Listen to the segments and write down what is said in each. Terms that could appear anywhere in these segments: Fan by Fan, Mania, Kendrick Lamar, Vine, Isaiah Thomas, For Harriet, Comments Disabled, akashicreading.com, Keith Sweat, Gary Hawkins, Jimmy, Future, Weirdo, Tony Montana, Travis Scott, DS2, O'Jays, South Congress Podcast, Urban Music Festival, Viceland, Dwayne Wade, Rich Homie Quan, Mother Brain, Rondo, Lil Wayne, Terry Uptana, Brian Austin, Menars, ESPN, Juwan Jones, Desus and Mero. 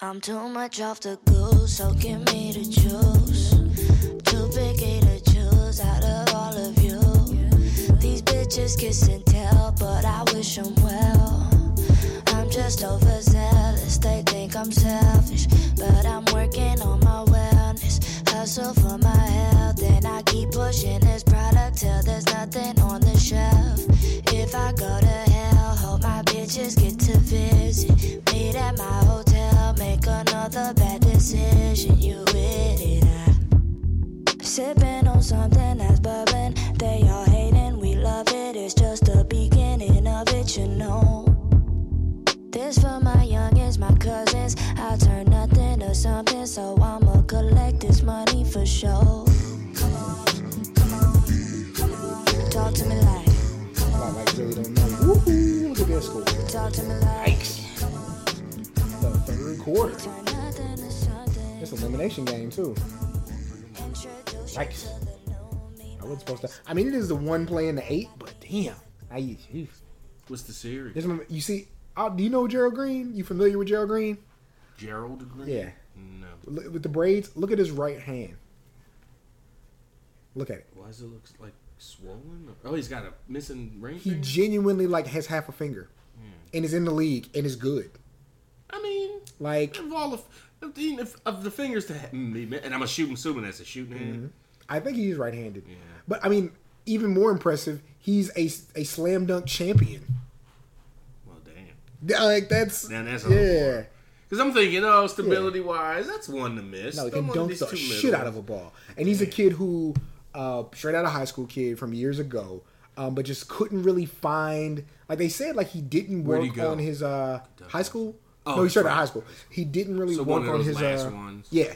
I'm too much off the goose, so give me the juice. Too picky to choose out of all of you. These bitches kiss and tell, but I wish them well. I'm just overzealous, they think I'm selfish. But I'm working on my wellness, hustle for my health. And I keep pushing this product till there's nothing on the shelf. If I go to hell, hope my bitches get to visit. Meet at my hotel, make another bad decision. You with it, I sipping on something that's bubbling. They all hating, we love it. It's just the beginning of it, you know. This for my youngins, my cousins. I turn nothing to something, so I'ma collect this money for sure. Come on, come on, come on. Talk to me like. Woo-hoo, look at this school. Yikes. The third quarter. It's an elimination game, too. Yikes. I wasn't supposed to. I mean, it is the one play in the eight, but damn. What's the series? You see, do you know Gerald Green? You familiar with Gerald Green? Gerald Green? Yeah. No. With the braids, look at his right hand. Look at it. Why does it look like... swollen? Oh, he's got a missing ring. He genuinely has half a finger, and is in the league and is good. I mean, like of the fingers to have, and I'm assuming that's a shooting hand. I think he's right-handed. Yeah. But I mean, even more impressive, he's a slam dunk champion. Well, damn. Like that's yeah. Because I'm thinking, stability-wise, that's one to miss. No, he can dunk the shit out of a ball, and he's a kid who. Straight out of high school kid from years ago, but just couldn't really find. Like they said, like he didn't work on his high school. Oh, no, he started high school. He didn't really work on his. Yeah,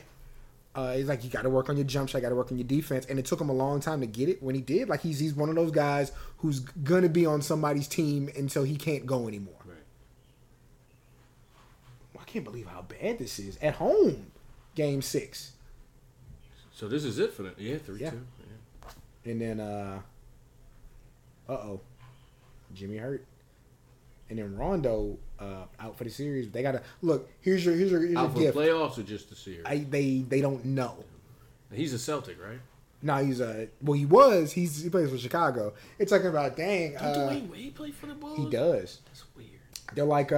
he's like you got to work on your jump shot, got to work on your defense, and it took him a long time to get it. When he did, like he's one of those guys who's gonna be on somebody's team until he can't go anymore. Right. Well, I can't believe how bad this is at home. Game 6. So this is it for that. Yeah, 3-2. Yeah. And then, Jimmy hurt. And then Rondo out for the series. They gotta look. Here's your gift. Out for playoffs or just the series? They don't know. He's a Celtic, right? No, he was. He plays for Chicago. It's like about dang. Dwayne Wade play for the Bulls? He does. That's weird. They're like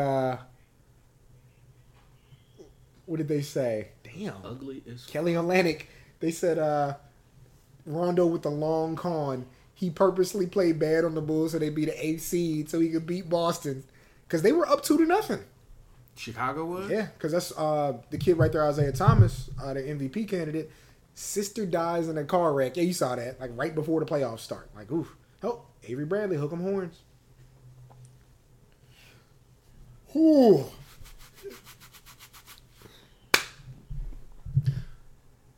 what did they say? Damn. Ugly as Kelly Olynyk. They said Rondo with the long con. He purposely played bad on the Bulls so they beat the 8th seed so he could beat Boston because they were up 2-0. Chicago was? Yeah, because that's the kid right there, Isaiah Thomas, the MVP candidate. Sister dies in a car wreck. Yeah, you saw that. Like right before the playoffs start. Like, oof. Oh, Avery Bradley, hook 'em horns. Ooh.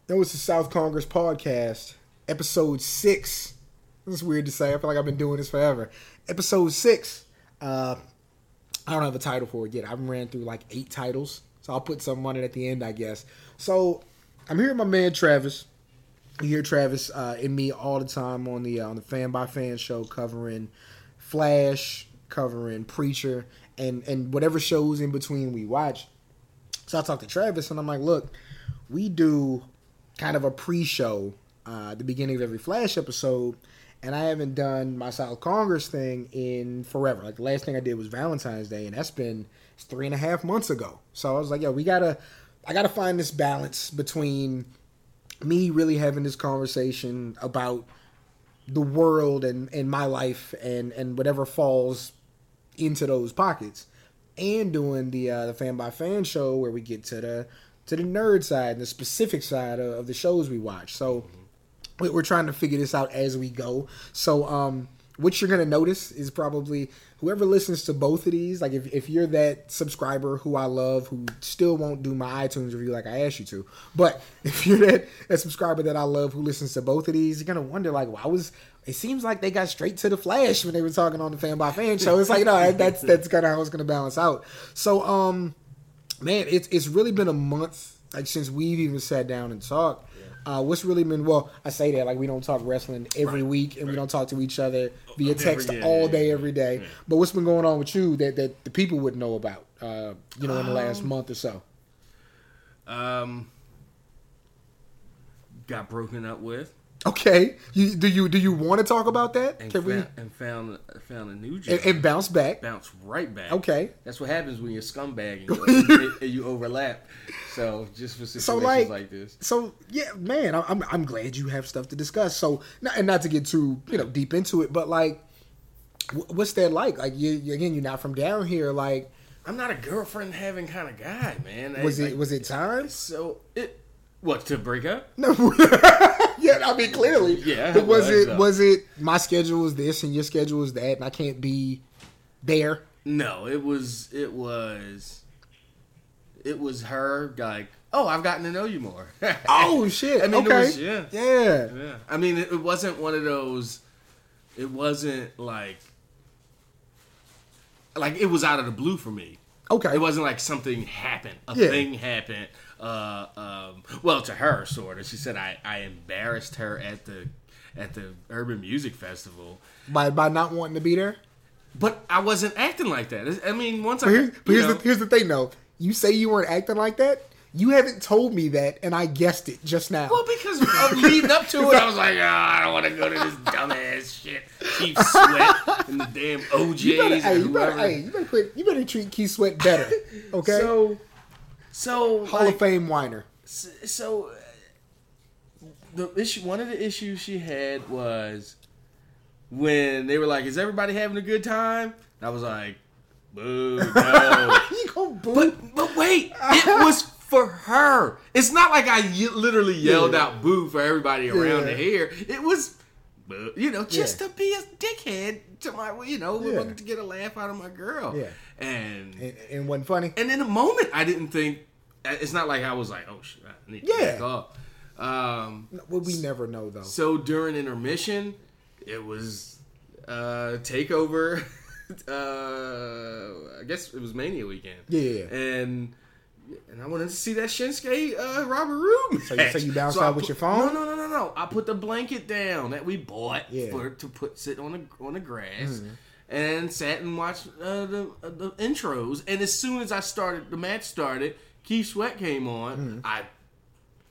That was the South Congress Podcast, Episode 6. This is weird to say. I feel like I've been doing this forever. Episode 6. I don't have a title for it yet. I've ran through 8 titles, so I'll put something on it at the end, I guess. So I'm here with my man Travis. You hear Travis and me all the time on the Fan by Fan show covering Flash, covering Preacher, and whatever shows in between we watch. So I talked to Travis, and I'm like, look, we do... kind of a pre-show at the beginning of every Flash episode, and I haven't done my South Congress thing in forever. Like, the last thing I did was Valentine's Day, and that's been 3.5 months ago. So I was like, I gotta find this balance between me really having this conversation about the world and my life and whatever falls into those pockets, and doing the Fan by Fan show where we get to the nerd side and the specific side of the shows we watch. So we're trying to figure this out as we go. So what you're going to notice is probably whoever listens to both of these, like if you're that subscriber who I love, who still won't do my iTunes review like I asked you to, but if you're that subscriber that I love who listens to both of these, you're going to wonder, like, it seems like they got straight to the Flash when they were talking on the Fan by Fan show. It's like, no, that's kind of how it's going to balance out. So, man, it's really been a month since we've even sat down and talked. Yeah. What's really been, I say that we don't talk wrestling every week and we don't talk to each other via text all day, every day. Yeah. But what's been going on with you that the people wouldn't know about, in the last month or so? Got broken up with. Okay, do you want to talk about that? And found a new job and bounce right back. Okay, that's what happens when you're scumbag and you overlap. So just for situations like this. So yeah, man, I'm glad you have stuff to discuss. So not to get too deep into it, but like, what's that like? Like you're not from down here. Like I'm not a girlfriend having kind of guy, man. Was it time? So it. What, to break up? No. Yeah, I mean, clearly. Yeah. But was it my schedule is this and your schedule is that and I can't be there? No, it was her like, oh, I've gotten to know you more. Oh, shit. I mean, okay. It was, yeah. I mean, it wasn't one of those, it wasn't like it was out of the blue for me. Okay. It wasn't like something happened. A thing happened. Well, to her, sort of. She said I embarrassed her at the Urban Music Festival by not wanting to be there. But I wasn't acting like that. I mean, here's the thing, though. You say you weren't acting like that. You haven't told me that, and I guessed it just now. Well, because leading up to it, I was like, oh, I don't want to go to this dumbass shit. Keith Sweat and the damn O'Jays. You better treat Keith Sweat better, okay? So Hall of Fame whiner. So the issue, one of the issues she had was when they were like, "Is everybody having a good time?" And I was like, "Boo, no." You go boo. But wait, it was for her. It's not like I literally yelled out "boo" for everybody around to hear. It was, just to be a dickhead to my, to get a laugh out of my girl. Yeah. And wasn't funny. And in a moment, I didn't think. It's not like I was like, oh shit, I need to back off. Well, we never know though. So during intermission, it was Takeover. I guess it was Mania weekend. Yeah. And I wanted to see that Shinsuke Robert Roode. So you bounced out with your phone? No. I put the blanket down that we bought to sit on the grass. Mm-hmm. And sat and watched the intros. And as soon as the match started, Keith Sweat came on. Mm-hmm. I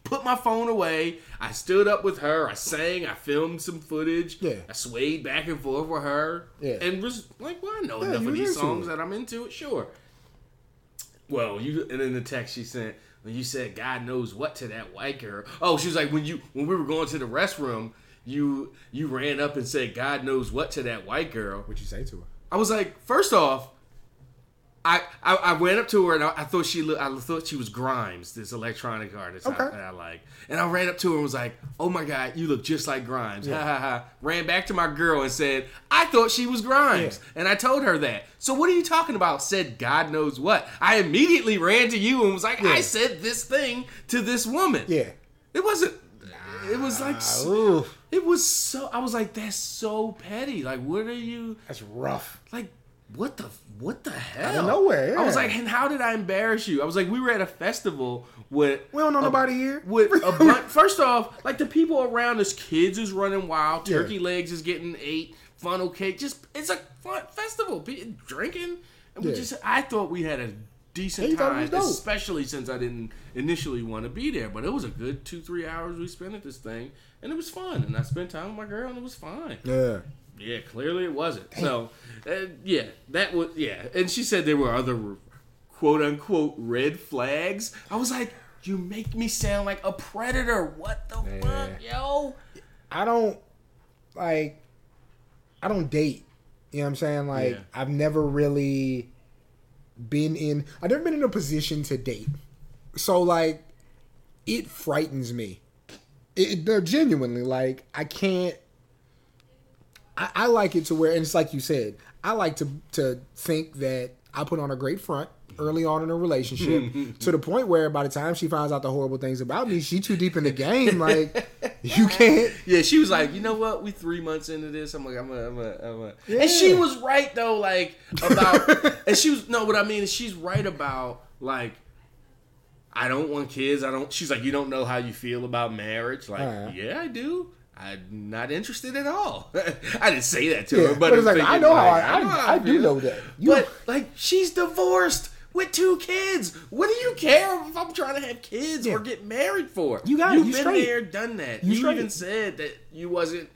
put my phone away. I stood up with her. I sang. I filmed some footage. Yeah. I swayed back and forth with her. Yeah. And was like, well, I know enough of these songs that I'm into it. Sure. Well, and in the text she sent, when you said God knows what to that white girl. Oh, she was like, when we were going to the restroom, You ran up and said God knows what to that white girl. What'd you say to her? I was like, first off, I went up to her and I thought she was Grimes, this electronic artist I like. And I ran up to her and was like, oh my God, you look just like Grimes. Yeah. Ha ha ha. Ran back to my girl and said, I thought she was Grimes. Yeah. And I told her that. So what are you talking about? Said God knows what. I immediately ran to you and was like, I said this thing to this woman. Yeah. It wasn't. It was like, it was so, I was like, that's so petty. Like, what are you? That's rough. Like, what the hell? Out of nowhere. Yeah. I was like, and how did I embarrass you? I was like, we were at a festival with. We don't know nobody here. With a bunch. First off, like the people around us, kids is running wild. Turkey legs is getting ate. Funnel cake. Just, it's a fun festival. Drinking. And we just, I thought we had a decent time, especially since I didn't initially want to be there, but it was a good 2-3 hours we spent at this thing, and it was fun, and I spent time with my girl, and it was fine. Yeah, clearly it wasn't. Damn. So, and she said there were other quote-unquote red flags. I was like, you make me sound like a predator. What the fuck, yo? I don't date, you know what I'm saying? Like, yeah. I've never really... I've never been in a position to date. So, like, it frightens me. They're genuinely, like, I can't... I like it to where, and it's like you said, I like to think that I put on a great front early on in a relationship to the point where by the time she finds out the horrible things about me, she's too deep in the game. Like, you can't... Yeah, she was like, you know what? We 3 months into this. I'm like, I'm a... Yeah. And she was right, though, like, about... and she was... No, what I mean is she's right about, like, I don't want kids. She's like, you don't know how you feel about marriage. Like, yeah, I do. I'm not interested at all. I didn't say that to her, but it's like, I know how I do know that. But, like, she's divorced. with two kids. What do you care if I'm trying to have kids or get married for? You got You've been straight. There, done that. You even said that you wasn't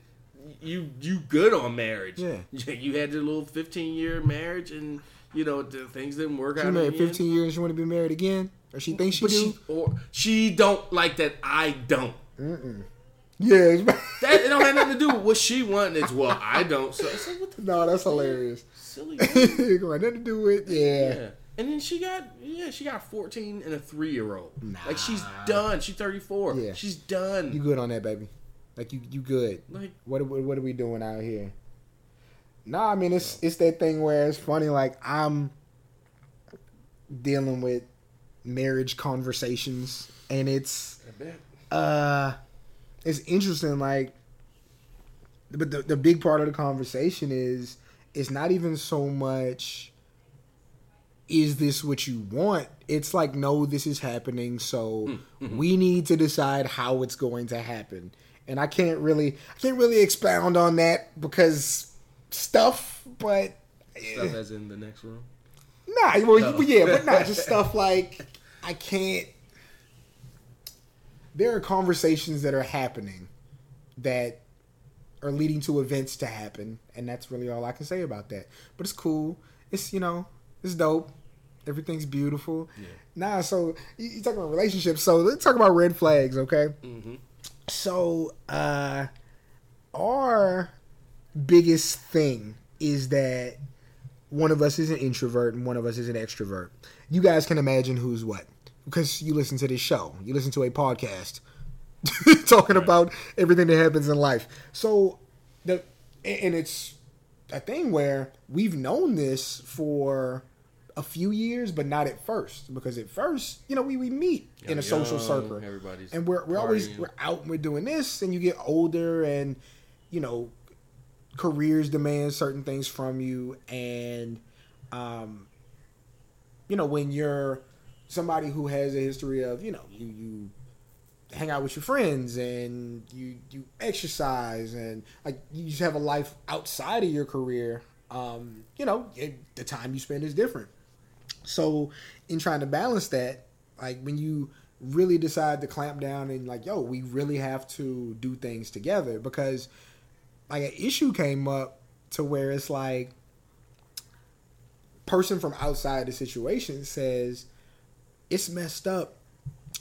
you good on marriage. Yeah. You had your little 15-year marriage and you know the things didn't work out. She married 15 years. You want to be married again? Or she thinks she but do? She don't like that. I don't. Mm-mm. Yeah, that it don't have nothing to do with what she wanted. It's well, I don't. So what the no, that's hilarious. Silly. It got nothing to do with yeah. And then she got 14 and a 3-year-old. Nah. Like she's done. She's 34. Yeah. She's done. You good on that, baby? Like you good? Like what are we doing out here? Nah, I mean it's that thing where it's funny. Like I'm dealing with marriage conversations, and it's I bet. It's interesting, like, but the big part of the conversation is it's not even so much is this what you want? It's like, no, this is happening, so we need to decide how it's going to happen. And I can't really expound on that because stuff, but... Stuff as in the next room? Nah, well, no. Yeah, but not just stuff like I can't... There are conversations that are happening that are leading to events to happen, and that's really all I can say about that. But it's cool. It's, you know, it's dope. Everything's beautiful. Yeah. Nah, so you're talking about relationships, so let's talk about red flags, okay? Mm-hmm. So our biggest thing is that one of us is an introvert and one of us is an extrovert. You guys can imagine who's what. Because you listen to this show. You listen to a podcast talking about everything that happens in life. So, and it's a thing where we've known this for a few years, but not at first. Because at first, you know, we meet in a social circle. Everybody's and we're always, we're out and we're doing this. And you get older and, you know, careers demand certain things from you. And, you know, when you're... somebody who has a history of, you know, you hang out with your friends and you exercise and like you just have a life outside of your career, you know, the time you spend is different. So in trying to balance that, like when you really decide to clamp down and like, yo, we really have to do things together because like an issue came up to where it's like person from outside the situation says, it's messed up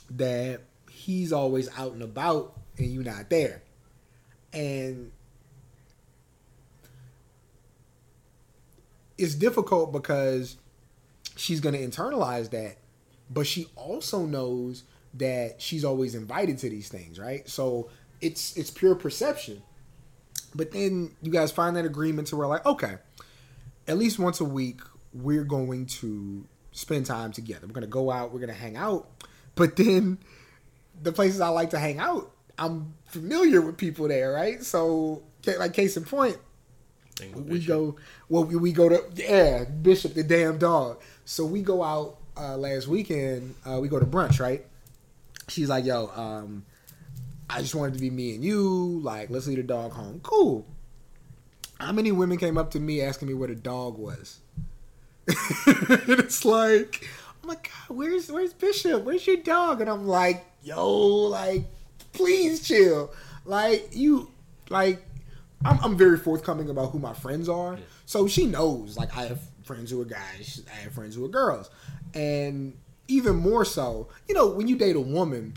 that he's always out and about and you not there. And it's difficult because she's going to internalize that, but she also knows that she's always invited to these things, right? So it's pure perception. But then you guys find that agreement to where like, okay, at least once a week we're going to spend time together. We're going to go out. We're going to hang out. But then the places I like to hang out, I'm familiar with people there, right? So, like, case in point, we go to Bishop, the damn dog. So we go out last weekend. We go to brunch, right? She's like, yo, I just wanted to be me and you. Like, let's leave the dog home. Cool. How many women came up to me asking me where the dog was? And it's like, oh my God, where's Bishop? Where's your dog? And I'm like, yo, like, please chill. Like, you, like, I'm very forthcoming about who my friends are. Yeah. So she knows, like, I have friends who are guys, I have friends who are girls. And even more so, you know, when you date a woman,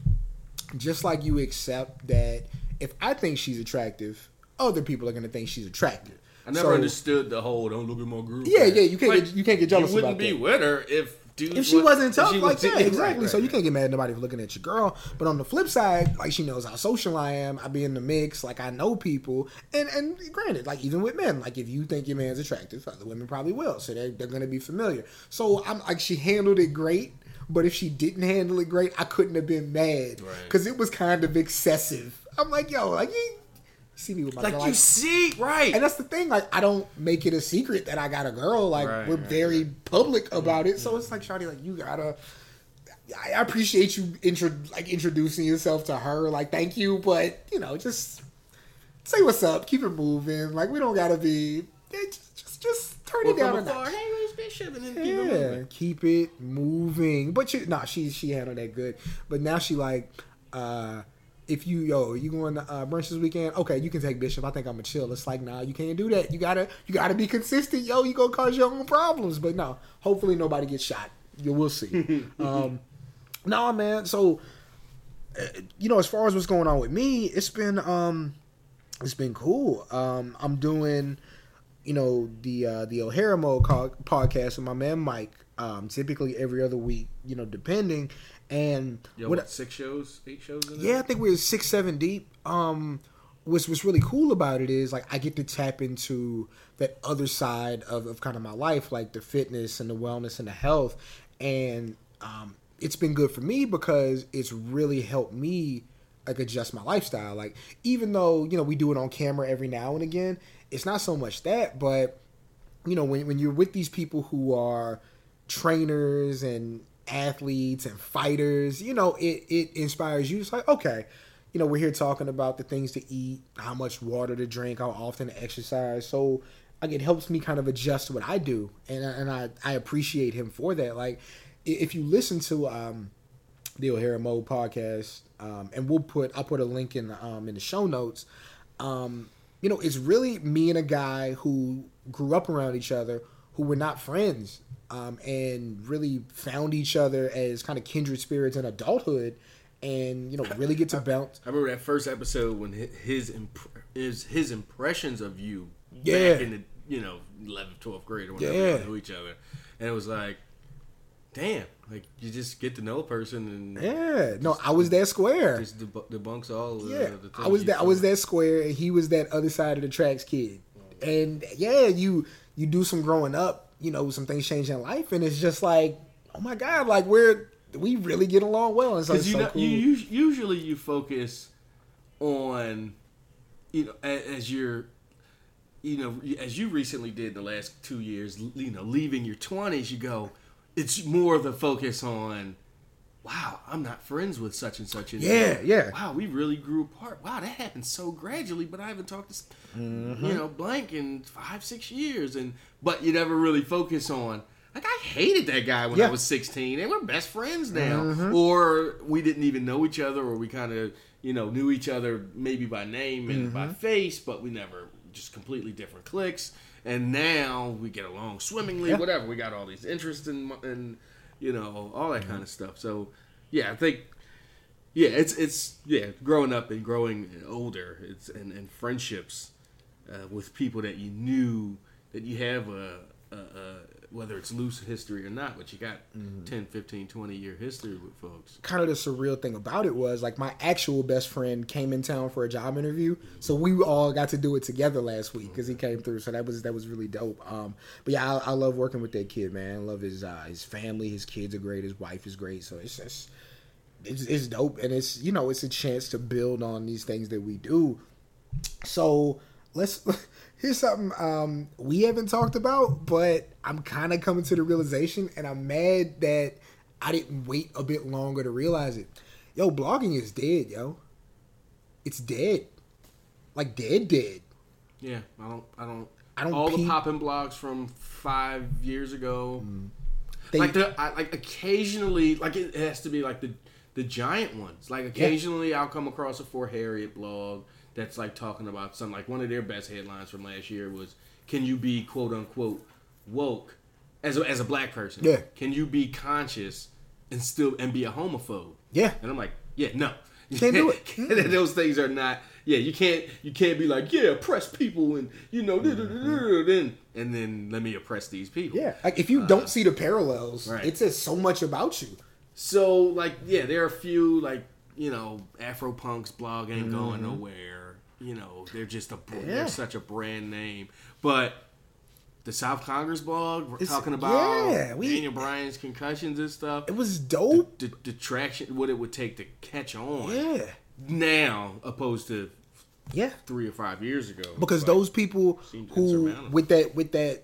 just like you accept that if I think she's attractive, other people are going to think she's attractive. I never understood the whole "don't look at my group." Yeah, yeah, you can't get jealous about that. You wouldn't be with her if she wasn't tough like that. Exactly. So you can't get mad at nobody for looking at your girl. But on the flip side, like she knows how social I am. I be in the mix. Like I know people. And granted, like even with men, like if you think your man's attractive, other women probably will. So they're gonna be familiar. So I'm like she handled it great. But if she didn't handle it great, I couldn't have been mad because it was kind of excessive. I'm like, yo, like you. See me with my like girl. You like, see, right? And that's the thing. Like, I don't make it a secret that I got a girl. Like, we're very public about it. So it's like, shawty, like you gotta. I appreciate you introducing yourself to her. Like, thank you, but you know, just say what's up. Keep it moving. Like, we don't gotta be. Just turn it down a notch. Hey, shit and then keep it moving. Keep it moving. But she handled that good. But now she like, if you going to brunch this weekend? Okay, you can take Bishop. I think I'm going to chill. It's like, nah, you can't do that. You gotta be consistent. Yo, you going to cause your own problems. But no, hopefully nobody gets shot. We'll see. Nah, man. So, as far as what's going on with me, it's been cool. I'm doing, the O'Hara Mode podcast with my man Mike. Typically every other week, depending. And eight shows? I think we're 6-7 deep. What's really cool about it is like I get to tap into that other side of kind of my life, like the fitness and the wellness and the health. And it's been good for me because it's really helped me like adjust my lifestyle. Like even though, we do it on camera every now and again, it's not so much that, but when you're with these people who are trainers and athletes and fighters, it inspires you. It's like, okay, we're here talking about the things to eat, how much water to drink, how often to exercise. So like it helps me kind of adjust what I do, and I appreciate him for that. Like if you listen to the O'Hara Mode podcast, and I'll put a link in the show notes. It's really me and a guy who grew up around each other, who were not friends, and really found each other as kind of kindred spirits in adulthood, and really get to bounce. I remember that first episode when his impressions of you back in the 11th, 12th grade or whenever you knew each other, and it was like, damn, like you just get to know a person and I was that square. Just debunks all the things. I was that square, and he was that other side of the tracks kid, and you do some growing up. Some things change in life, and it's just like, oh my God, like we really get along well. And so it's so cool. Usually you focus on, as you're, as you recently did in the last 2 years, leaving your 20s, you go, it's more the focus on, wow, I'm not friends with such and such anymore. Yeah. Wow, we really grew apart. Wow, that happened so gradually, but I haven't talked to, blank in 5-6 years. But you never really focus on, like, I hated that guy when I was 16, and we're best friends now. Mm-hmm. Or we didn't even know each other, or we kind of, knew each other maybe by name and by face, but we never, just completely different cliques. And now we get along swimmingly, whatever. We got all these interests and all that kind of stuff. So, I think, it's growing up and growing older, and friendships with people that you knew, that you have a whether it's loose history or not, but you got 10, 15, 20-year history with folks. Kind of the surreal thing about it was, like, my actual best friend came in town for a job interview, so we all got to do it together last week because he came through, so that was really dope. But I love working with that kid, man. I love his family, his kids are great, his wife is great, so it's just, it's dope, and it's, it's a chance to build on these things that we do. So, here's something we haven't talked about, but I'm kind of coming to the realization, and I'm mad that I didn't wait a bit longer to realize it. Yo, blogging is dead, yo. It's dead. Like, dead. Yeah, I don't all the poppin' blogs from 5 years ago. Mm. Occasionally, like, it has to be, like, the giant ones. Like, occasionally I'll come across a For Harriet blog that's like talking about something. Like one of their best headlines from last year was, can you be quote unquote woke as a black person? Yeah. Can you be conscious and still be a homophobe? Yeah. And I'm like, no. You can't do it. Those things are not, you can't be like, oppress people and then let me oppress these people. Yeah. Like if you don't see the parallels, it says so much about you. So like, there are a few like, Afro Punk's blog ain't going nowhere. They're just they're such a brand name. But the South Congress blog, we're talking about Daniel Bryan's concussions and stuff. It was dope. The traction, what it would take to catch on. Yeah. Now, opposed to 3 or 5 years ago. Because those people who, with that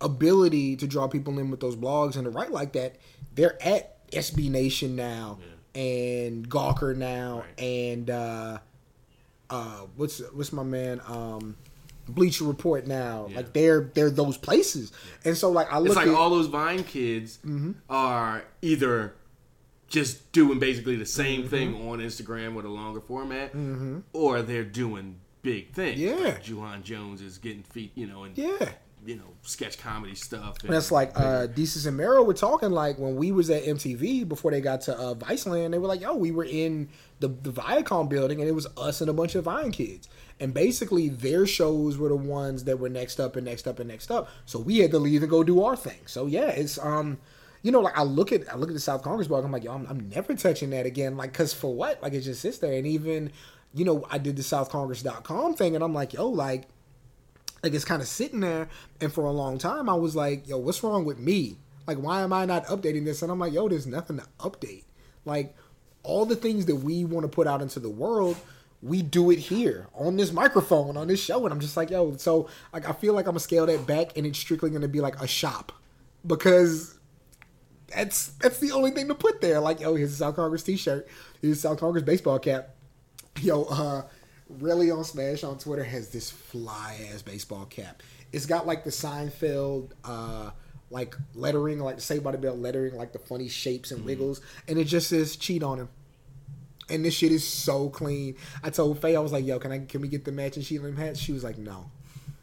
ability to draw people in with those blogs and to write like that, they're at SB Nation now. Yeah. And Gawker now, and what's my man Bleacher Report now. Yeah. Like they're those places. And so like I look at all those Vine kids are either just doing basically the same thing on Instagram with a longer format, or they're doing big things. Yeah. Like Juwan Jones is getting feet, you know, and sketch comedy stuff. And it's like Desus and Mero were talking like when we was at MTV before they got to Viceland, they were like, yo, we were in the Viacom building and it was us and a bunch of Vine kids. And basically their shows were the ones that were next up and next up and next up. So we had to leave and go do our thing. So yeah, it's you know, like I look at the South Congress blog, I'm like, yo, I'm never touching that again. Like, cause for what? Like it just sits there. And even, you know, I did the SouthCongress.com thing and I'm like, yo, like it's kind of sitting there. And for a long time I was like, yo, what's wrong with me? Like, why am I not updating this? And I'm like, yo, there's nothing to update. Like all the things that we want to put out into the world, we do it here on this microphone, on this show. And I'm just like, yo, so like I feel like I'm gonna scale that back and it's strictly gonna be like a shop because that's the only thing to put there. Like, yo, here's a South Congress t-shirt, here's a South Congress baseball cap. Yo, Really on Smash on Twitter has this fly ass baseball cap. It's got like the Seinfeld like lettering, like the Saved by the Bell lettering, like the funny shapes and wiggles, and it just says cheat on him. And this shit is so clean. I told Faye, I was like, yo, can we get the matching Sheila hat? She was like, no.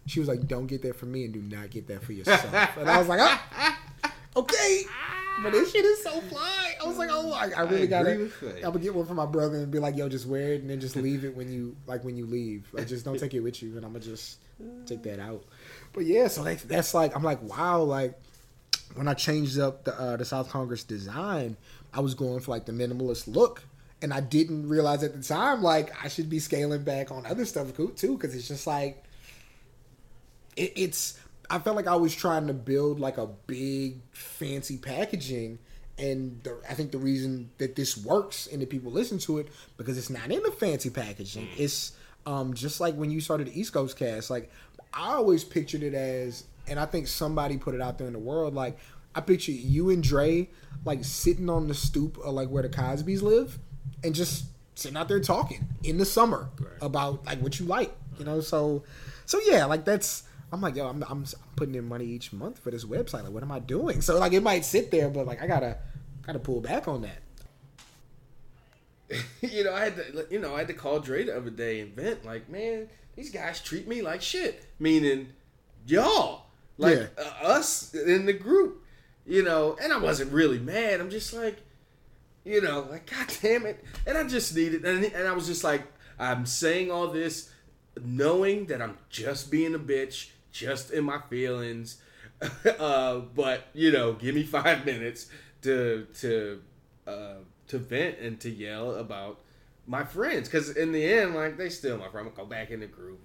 She was like, don't get that for me and do not get that for yourself. And I was like, okay. But this shit is so fly. I was like, oh, I really got it. I would get one for my brother and be like, yo, just wear it and then just leave it when you leave. Like, just don't take it with you and I'm going to just take that out. But yeah, so that's like, I'm like, wow, like when I changed up the South Congress design, I was going for like the minimalist look. And I didn't realize at the time, like, I should be scaling back on other stuff too, because it's just like, I felt like I was trying to build like a big fancy packaging. And I think the reason that this works and that people listen to it, because it's not in the fancy packaging. It's just like when you started the East Coast Cast, like, I always pictured it as, and I think somebody put it out there in the world, like, I picture you and Dre, like, sitting on the stoop of like where the Cosbys live. And just sitting out there talking in the summer about like what you like, you know. So yeah, like that's. I'm like, yo, I'm putting in money each month for this website. Like, what am I doing? So like, it might sit there, but like, I gotta pull back on that. You know, I had to call Dre the other day and vent. Like, man, these guys treat me like shit. Meaning, y'all, like us in the group, you know. And I wasn't really mad. I'm just like. You know, like, God damn it. And I just needed, and I was just like, I'm saying all this knowing that I'm just being a bitch, just in my feelings. But, you know, give me 5 minutes to vent and to yell about my friends. Because in the end, like, they still my friend. I'm going to go back in the group.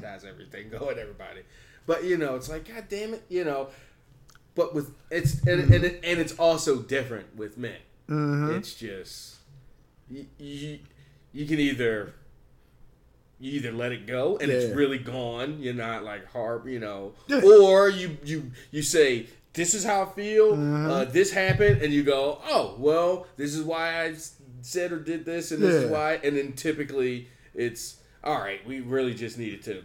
That's everything. Go at everybody. But, you know, it's like, God damn it, you know. But with, it's, and it's also different with men. It's just you can either let it go and it's really gone. You're not like hard, you know, or you say this is how I feel. This happened, and you go, oh well, this is why I said or did this, and this is why. And then typically it's all right. We really just needed to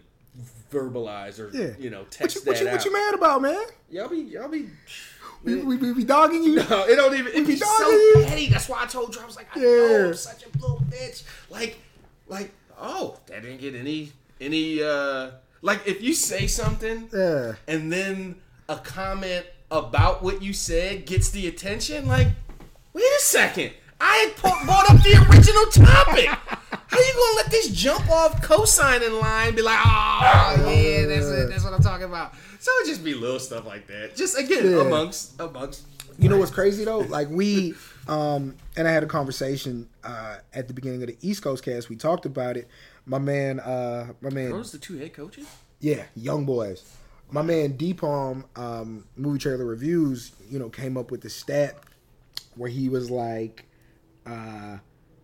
verbalize or you know text that out. What you mad about, man? Y'all be. We be dogging you. No, it don't even. It be so you. Petty. That's why I told you. I was like, I know I'm such a little bitch. Like, oh, that didn't get any. Like, if you say something, and then a comment about what you said gets the attention. Like, wait a second. I had brought up the original topic. How you gonna let this jump off cosigning line be like, oh yeah, that's what I'm talking about. So it just be little stuff like that. Just again amongst. You know what's crazy though? Like we, and I had a conversation at the beginning of the East Coast Cast. We talked about it. My man. Those the two head coaches? Yeah, young boys. My man D Palm, Movie Trailer Reviews. You know, came up with the stat where he was like,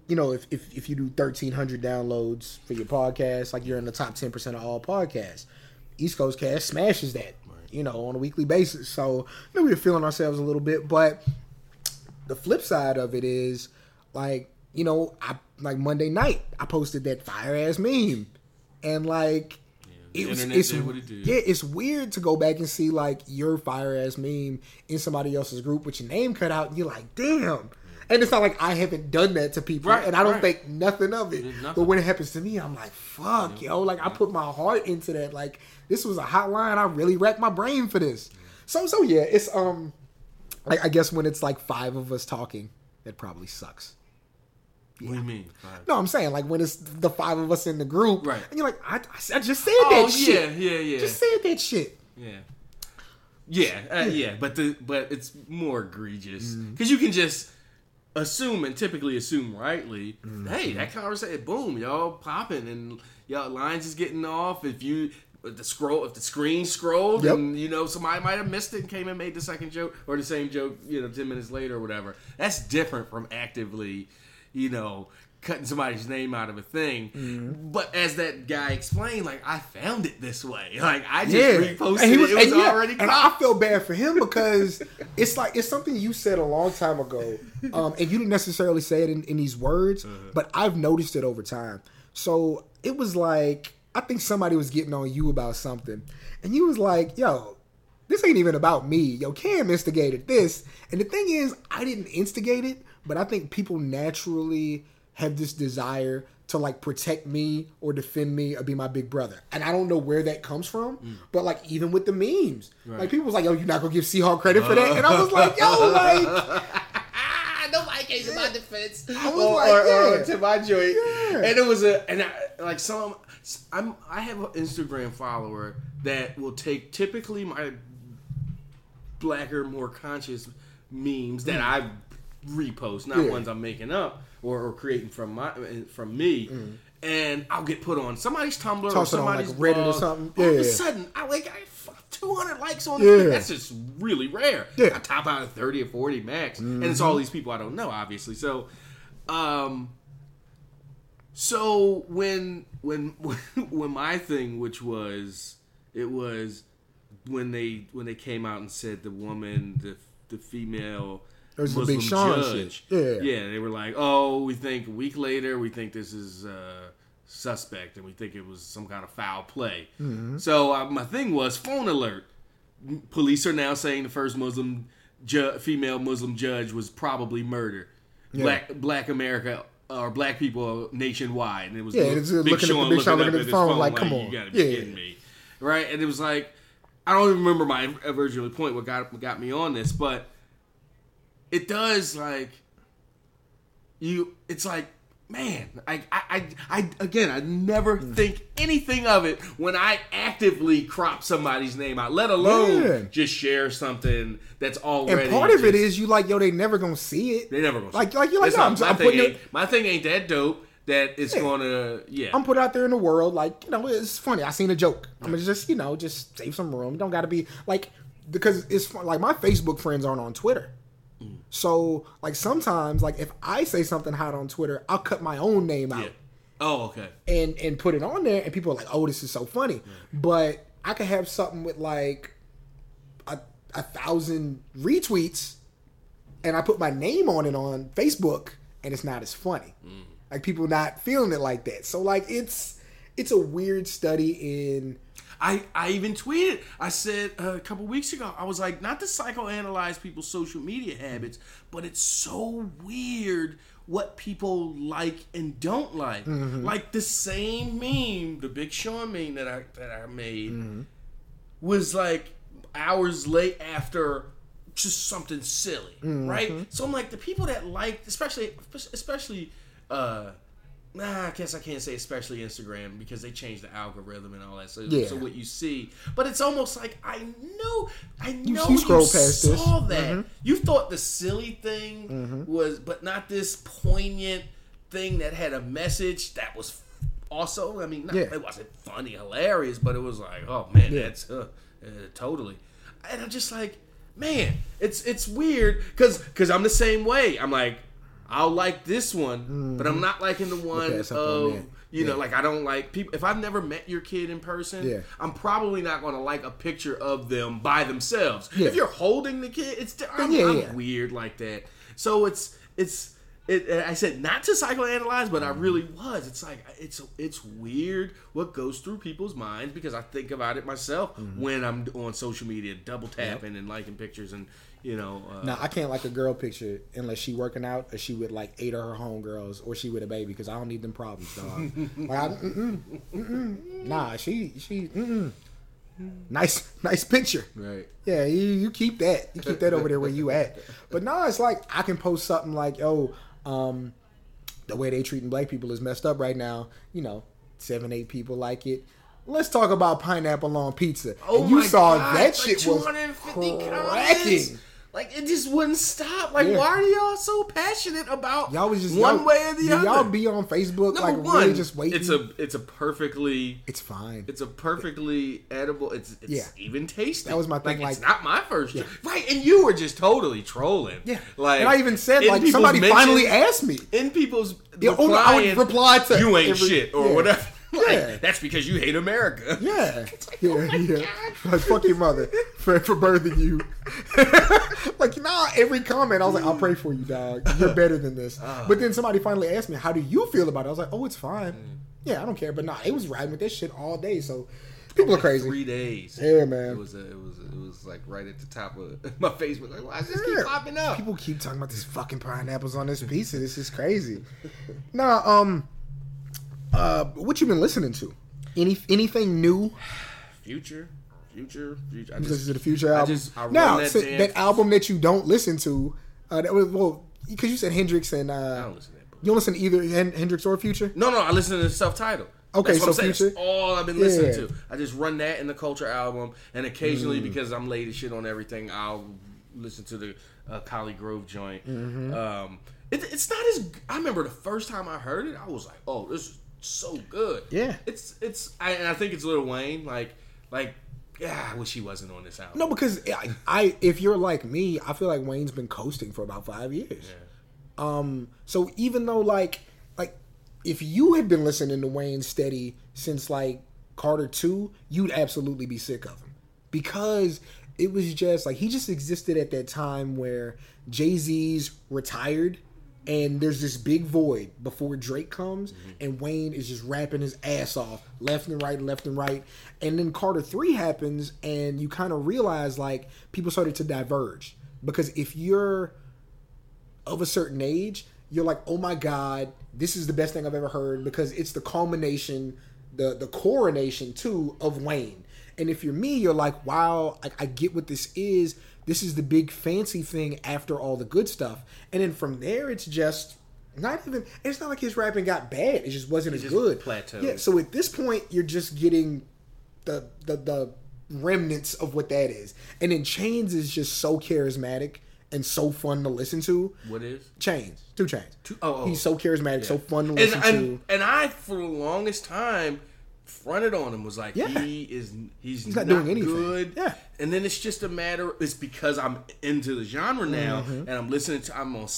you know, if you do 1,300 downloads for your podcast, like you're in the top 10% of all podcasts. East Coast Cast smashes that, you know, on a weekly basis. So, you know, we were feeling ourselves a little bit, but the flip side of it is, like, you know, I like Monday night, I posted that fire ass meme, and like, The internet did what it did. Yeah, it's weird to go back and see like your fire ass meme in somebody else's group with your name cut out, and you're like, damn. And it's not like I haven't done that to people, and I don't think nothing of it. But when it happens to me, I'm like, fuck, yo. Like, I put my heart into that. Like, this was a hot line. I really racked my brain for this. So yeah, it's, I guess when it's like five of us talking, that probably sucks. Yeah. What do you mean? Five? No, I'm saying, like, when it's the five of us in the group, right. And you're like, I just said that shit. Yeah. Just said that shit. Yeah. But it's more egregious. Because you can just... assume and typically assume rightly. Mm-hmm. Hey, that conversation, boom, y'all popping and y'all lines is getting off. If the screen scrolled, yep. And somebody might have missed it and came and made the second joke or the same joke, 10 minutes later or whatever. That's different from actively, cutting somebody's name out of a thing. Mm-hmm. But as that guy explained, like, I found it this way. Like, I just reposted it. It was already caught. And I feel bad for him because it's like, it's something you said a long time ago. And you didn't necessarily say it in these words, but I've noticed it over time. So it was like, I think somebody was getting on you about something. And you was like, yo, this ain't even about me. Yo, Cam instigated this. And the thing is, I didn't instigate it, but I think people naturally... have this desire to like protect me or defend me or be my big brother. And I don't know where that comes from, but like even with the memes, like people was like, yo, you're not gonna give Seahawk credit for that? And I was like, yo, like... nobody came to my defense or to my joint. Yeah. And it was I have an Instagram follower that will take typically my blacker, more conscious memes that I repost, not ones I'm making up. Or creating from me, and I'll get put on somebody's Tumblr or somebody's on, like, Reddit blog, or something. Yeah. All of a sudden, I 200 likes on this. That's just really rare. Yeah. I top out at 30 or 40 max, and it's all these people I don't know, obviously. So, when my thing, when they came out and said the woman, the female. There's Muslim a big Sean judge. Shit. Yeah, they were like, oh, we think this is suspect, and we think it was some kind of foul play. Mm-hmm. So my thing was, phone alert. Police are now saying the first female Muslim judge was probably murdered. Yeah. Black America, or black people nationwide. And it was Big Sean looking at the phone like, come on. You gotta be kidding me. Right? And it was like, I don't even remember my original point, what got me on this, but it does, like, you. It's like, man, I never think anything of it when I actively crop somebody's name out, let alone just share something that's already. And part of it is you like, yo, they never gonna see it. They never gonna see it. Like you're like, no, my thing ain't that dope that it's gonna. Yeah, I'm put out there in the world. Like, it's funny. I seen a joke. I'm gonna just just save some room. Don't gotta be like, because it's like my Facebook friends aren't on Twitter. So, like, sometimes, like, if I say something hot on Twitter, I'll cut my own name out. Yeah. Oh, okay. And put it on there, and people are like, oh, this is so funny. Yeah. But I could have something with, like, 1,000 retweets, and I put my name on it on Facebook, and it's not as funny. Mm. Like, people not feeling it like that. So, like, it's a weird study in... I even tweeted. I said a couple weeks ago, I was like, not to psychoanalyze people's social media habits, but it's so weird what people like and don't like. Mm-hmm. Like the same meme, the Big Sean meme that I made, was like hours late after just something silly, right? So I'm like, the people that liked, especially nah, I guess I can't say especially Instagram because they changed the algorithm and all that. So what you see, but it's almost like I know you saw that. Mm-hmm. You thought the silly thing was, but not this poignant thing that had a message that was also. I mean, it wasn't funny, hilarious, but it was like, oh man, that's totally. And I'm just like, man, it's weird because I'm the same way. I'm like, I'll like this one, but I'm not liking the one like I don't like people. If I've never met your kid in person, I'm probably not going to like a picture of them by themselves. Yeah. If you're holding the kid, I'm weird like that. So it's I said not to psychoanalyze, but I really was. It's like it's weird what goes through people's minds, because I think about it myself when I'm on social media, double tapping and liking pictures, and you know. Now I can't like a girl picture unless she working out or she with like 8 of her homegirls or she with a baby, because I don't need them problems, dog. Like, nah, she. Nice picture. Right. Yeah, you keep that. You keep that over there where you at. But no, it's like I can post something like, yo, the way they treating black people is messed up right now. You know, 7-8 people like it. Let's talk about pineapple on pizza. Oh, and you my saw God, that shit like was 250 cracking. Like, it just wouldn't stop. Like, why are y'all so passionate about one way or the other? Y'all be on Facebook, really just waiting. It's fine. It's a perfectly edible. It's even tasty. That was my thing. It's not my first drink. Right, and you were just totally trolling. Yeah. Like, and I even said, like, somebody finally asked me. In people's I would reply to you ain't shit or whatever. Like, that's because you hate America. Yeah. It's like, God. Like, fuck your mother for birthing you. Like, nah, every comment, I was like, I'll pray for you, dog. You're better than this. But then somebody finally asked me, how do you feel about it? I was like, oh, it's fine. Yeah, I don't care. But nah, it was riding with this shit all day, so... People are crazy. 3 days. Yeah, man. It was like right at the top of my Facebook. Like, why does this keep popping up? People keep talking about these fucking pineapples on this pizza. This is crazy. Nah, what you been listening to? Anything new? Future. Listen to the Future album. That album that you don't listen to. That was because you said Hendrix and I don't listen to that book. You don't listen to either Hendrix or Future? No, I listen to the self-titled. Okay, so Future. That's all I've been listening to. I just run that in the Culture album, and occasionally because I'm late as shit on everything, I'll listen to the Collie Grove joint. Mm-hmm. It's not as. I remember the first time I heard it, I was like, oh, this is so good. Yeah. I think it's Lil Wayne. I wish he wasn't on this album. No, because if you're like me, I feel like Wayne's been coasting for about 5 years. Yeah. So even though like if you had been listening to Wayne steady since like Carter 2, you'd absolutely be sick of him, because it was just like, he just existed at that time where Jay-Z's retired. And there's this big void before Drake comes, and Wayne is just rapping his ass off left and right. And then Carter 3 happens, and you kind of realize, like, people started to diverge. Because if you're of a certain age, you're like, oh my God, this is the best thing I've ever heard, because it's the culmination, the coronation, too, of Wayne. And if you're me, you're like, wow, I get what this is. This is the big fancy thing after all the good stuff. And then from there, it's just not even... It's not like his rapping got bad. It just wasn't as good. Plateau. Yeah, so at this point, you're just getting the remnants of what that is. And then Chainz is just so charismatic and so fun to listen to. What is? Chainz. 2 Chainz. He's so charismatic, so fun to listen to. And I, for the longest time... fronted on him, was like, he's not doing anything good. Yeah. And then it's just a matter, it's because I'm into the genre now, and I listen to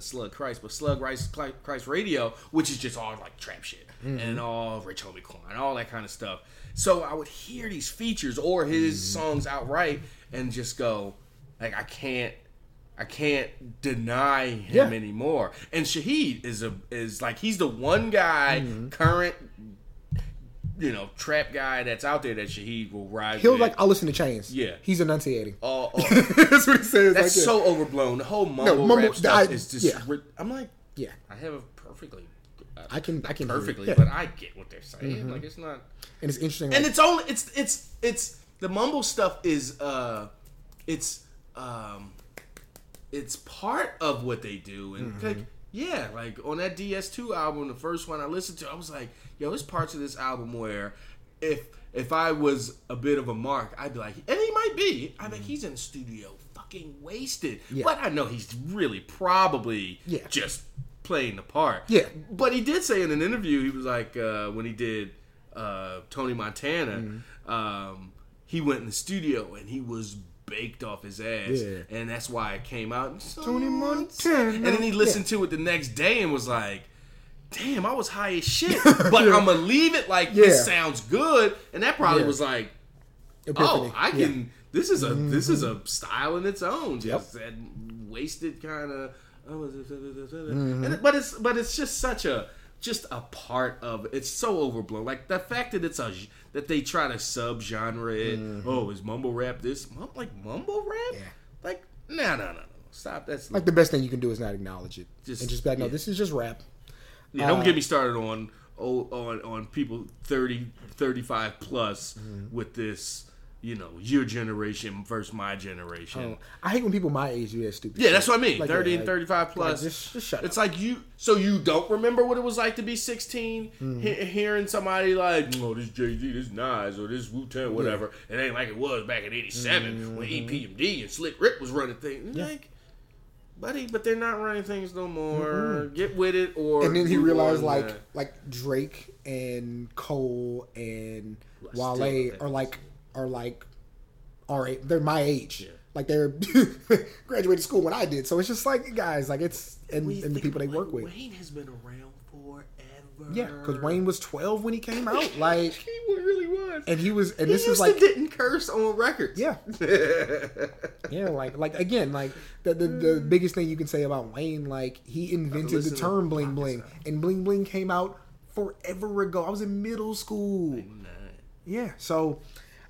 Slug Christ, but Slug Christ Radio, which is just all like trap shit, and all Rich Homie Quan, all that kind of stuff. So I would hear these features or his songs outright and just go, like, I can't deny him anymore. And Shaheed is like, he's the one guy current, you know, trap guy that's out there that Shaheed will ride. He'll like, I'll listen to Chainz. Yeah, he's enunciating. That's what he says. That's so overblown. The whole mumble rap stuff is just. Yeah. I'm like, I have a perfectly. I can perfectly, but I get what they're saying. Like, it's not. And it's interesting. And it's only it's the mumble stuff is It's part of what they do, and like on that DS2 album, the first one I listened to, I was like, "Yo, there's parts of this album where, if I was a bit of a mark, I'd be like, and he might be. I mean, he's in the studio, fucking wasted, but I know he's really probably just playing the part. Yeah, but he did say in an interview, he was like, when he did Tony Montana, he went in the studio and he was baked off his ass, and that's why it came out. Tony Montana. And then he listened to it the next day and was like, "Damn, I was high as shit, but I'm gonna leave it like this sounds good." And that probably was like, "Oh, I can. This is a style in its own, just that wasted kind of And, but it's just such a part of it's so overblown. Like the fact that it's a that they try to sub-genre it. Mm-hmm. Oh, is mumble rap this? Like mumble rap? Yeah. Like no. Stop. That's like the best thing you can do is not acknowledge it. Just be like, no, this is just rap. Yeah, don't get me started on people 30, 35 plus mm-hmm. with this, you know, your generation versus my generation. I hate when people my age do that stupid shit. Yeah, that's what I mean. Like, 30 and 35 plus. Like, just shut up. Like you, so you don't remember what it was like to be 16? Mm-hmm. Hearing somebody like, oh, this Jay-Z, this Nas, or this Wu-Tang, whatever. Yeah. It ain't like it was back in 87 mm-hmm. when EPMD and Slick Rick was running things. Yeah. Like, buddy, but they're not running things no more. Mm-hmm. Get with it, or and then he realized like Drake and Cole and Wale are like all right, they're my age. Yeah. Like they're graduated school when I did. So it's just like guys, like it's and the people they work with. Wayne has been around forever. Yeah, because Wayne was 12 when he came out. Like he really was, and he was, and he this is like didn't curse on records. Yeah, yeah. Like again, like the biggest thing you can say about Wayne, like he invented the term bling bling, and bling bling came out forever ago. I was in middle school. Yeah, so.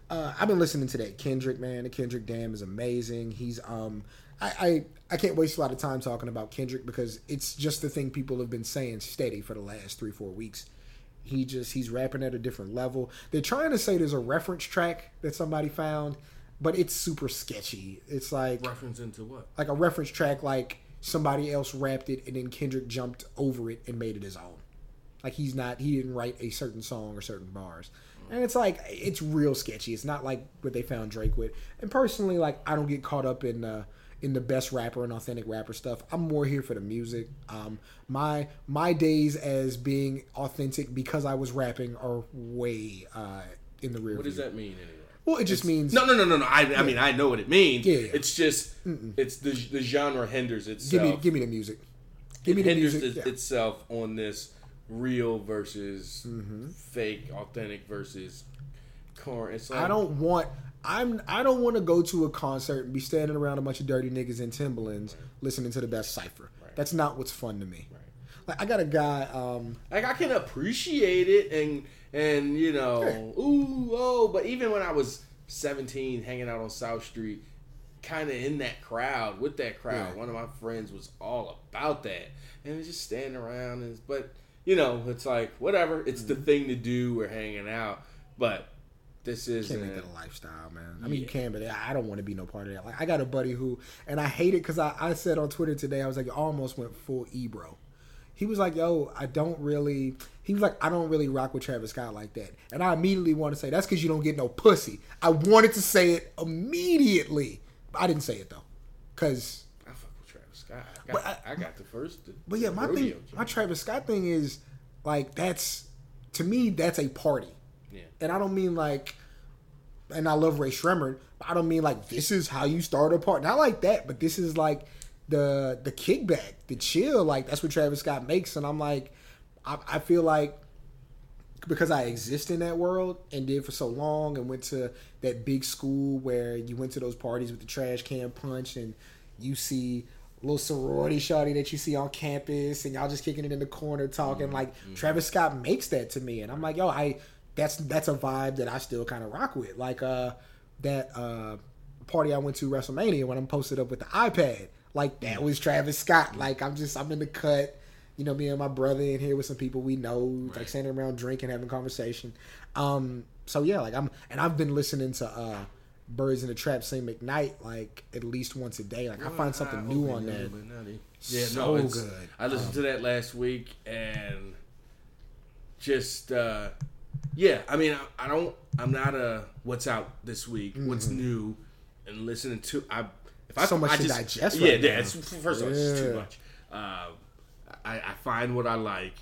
I've been listening to that Kendrick, man. The Kendrick Dam is amazing. He's I can't waste a lot of time talking about Kendrick because it's just the thing people have been saying steady for the last 3-4 weeks. He's rapping at a different level. They're trying to say there's a reference track that somebody found, but it's super sketchy. It's like reference into what? Like a reference track, like somebody else rapped it and then Kendrick jumped over it and made it his own. Like he didn't write a certain song or certain bars. And it's like, it's real sketchy. It's not like what they found Drake with. And personally, like, I don't get caught up in the best rapper and authentic rapper stuff. I'm more here for the music. My days as being authentic because I was rapping are way in the rear. What does that mean anyway? Well, it just means... No. I mean, I know what it means. Yeah. It's just, it's the genre hinders itself. Give me the music. Itself on this... real versus fake, authentic versus current. It's like, I don't want to go to a concert and be standing around a bunch of dirty niggas in Timberlands listening to the best cypher. Right. That's not what's fun to me. Right. Like I got a guy. Like I can appreciate it and you know ooh oh, but even when I was 17, hanging out on South Street, kind of in that crowd with that crowd, one of my friends was all about that and was just standing around but. You know, it's like, whatever. It's the thing to do. We're hanging out. But this is... You can't make that a lifestyle, man. I mean, you can, but I don't want to be no part of that. Like, I got a buddy who... And I hate it because I said on Twitter today, I was like, I almost went full Ebro. He was like, yo, I don't really... He was like, I don't really rock with Travis Scott like that. And I immediately want to say, that's because you don't get no pussy. I wanted to say it immediately. I didn't say it, though. Because... I got the first. But yeah, my Travis Scott thing is like that's to me that's a party. Yeah. And I don't mean like, and I love Ray Shremmerd, but I don't mean like this is how you start a party. Not like that, but this is like the kickback, the chill. Like that's what Travis Scott makes, and I'm like, I feel like because I exist in that world and did for so long, and went to that big school where you went to those parties with the trash can punch, and you see. Little sorority shawty that you see on campus and y'all just kicking it in the corner talking Travis Scott makes that to me and I'm like, yo, that's a vibe that I still kind of rock with. Like that party I went to WrestleMania when I'm posted up with the iPad, like that was Travis Scott. Like I'm in the cut, you know, me and my brother in here with some people we know, like standing around drinking, having conversation. So yeah, like I've been listening to Birds in the Trap sing McKnight like at least once a day. Like I find something new on that. Yeah, so good. I listened to that last week and just I mean I'm not what's out this week, what's new and listening to digest. Yeah, first of all, it's just too much. I find what I like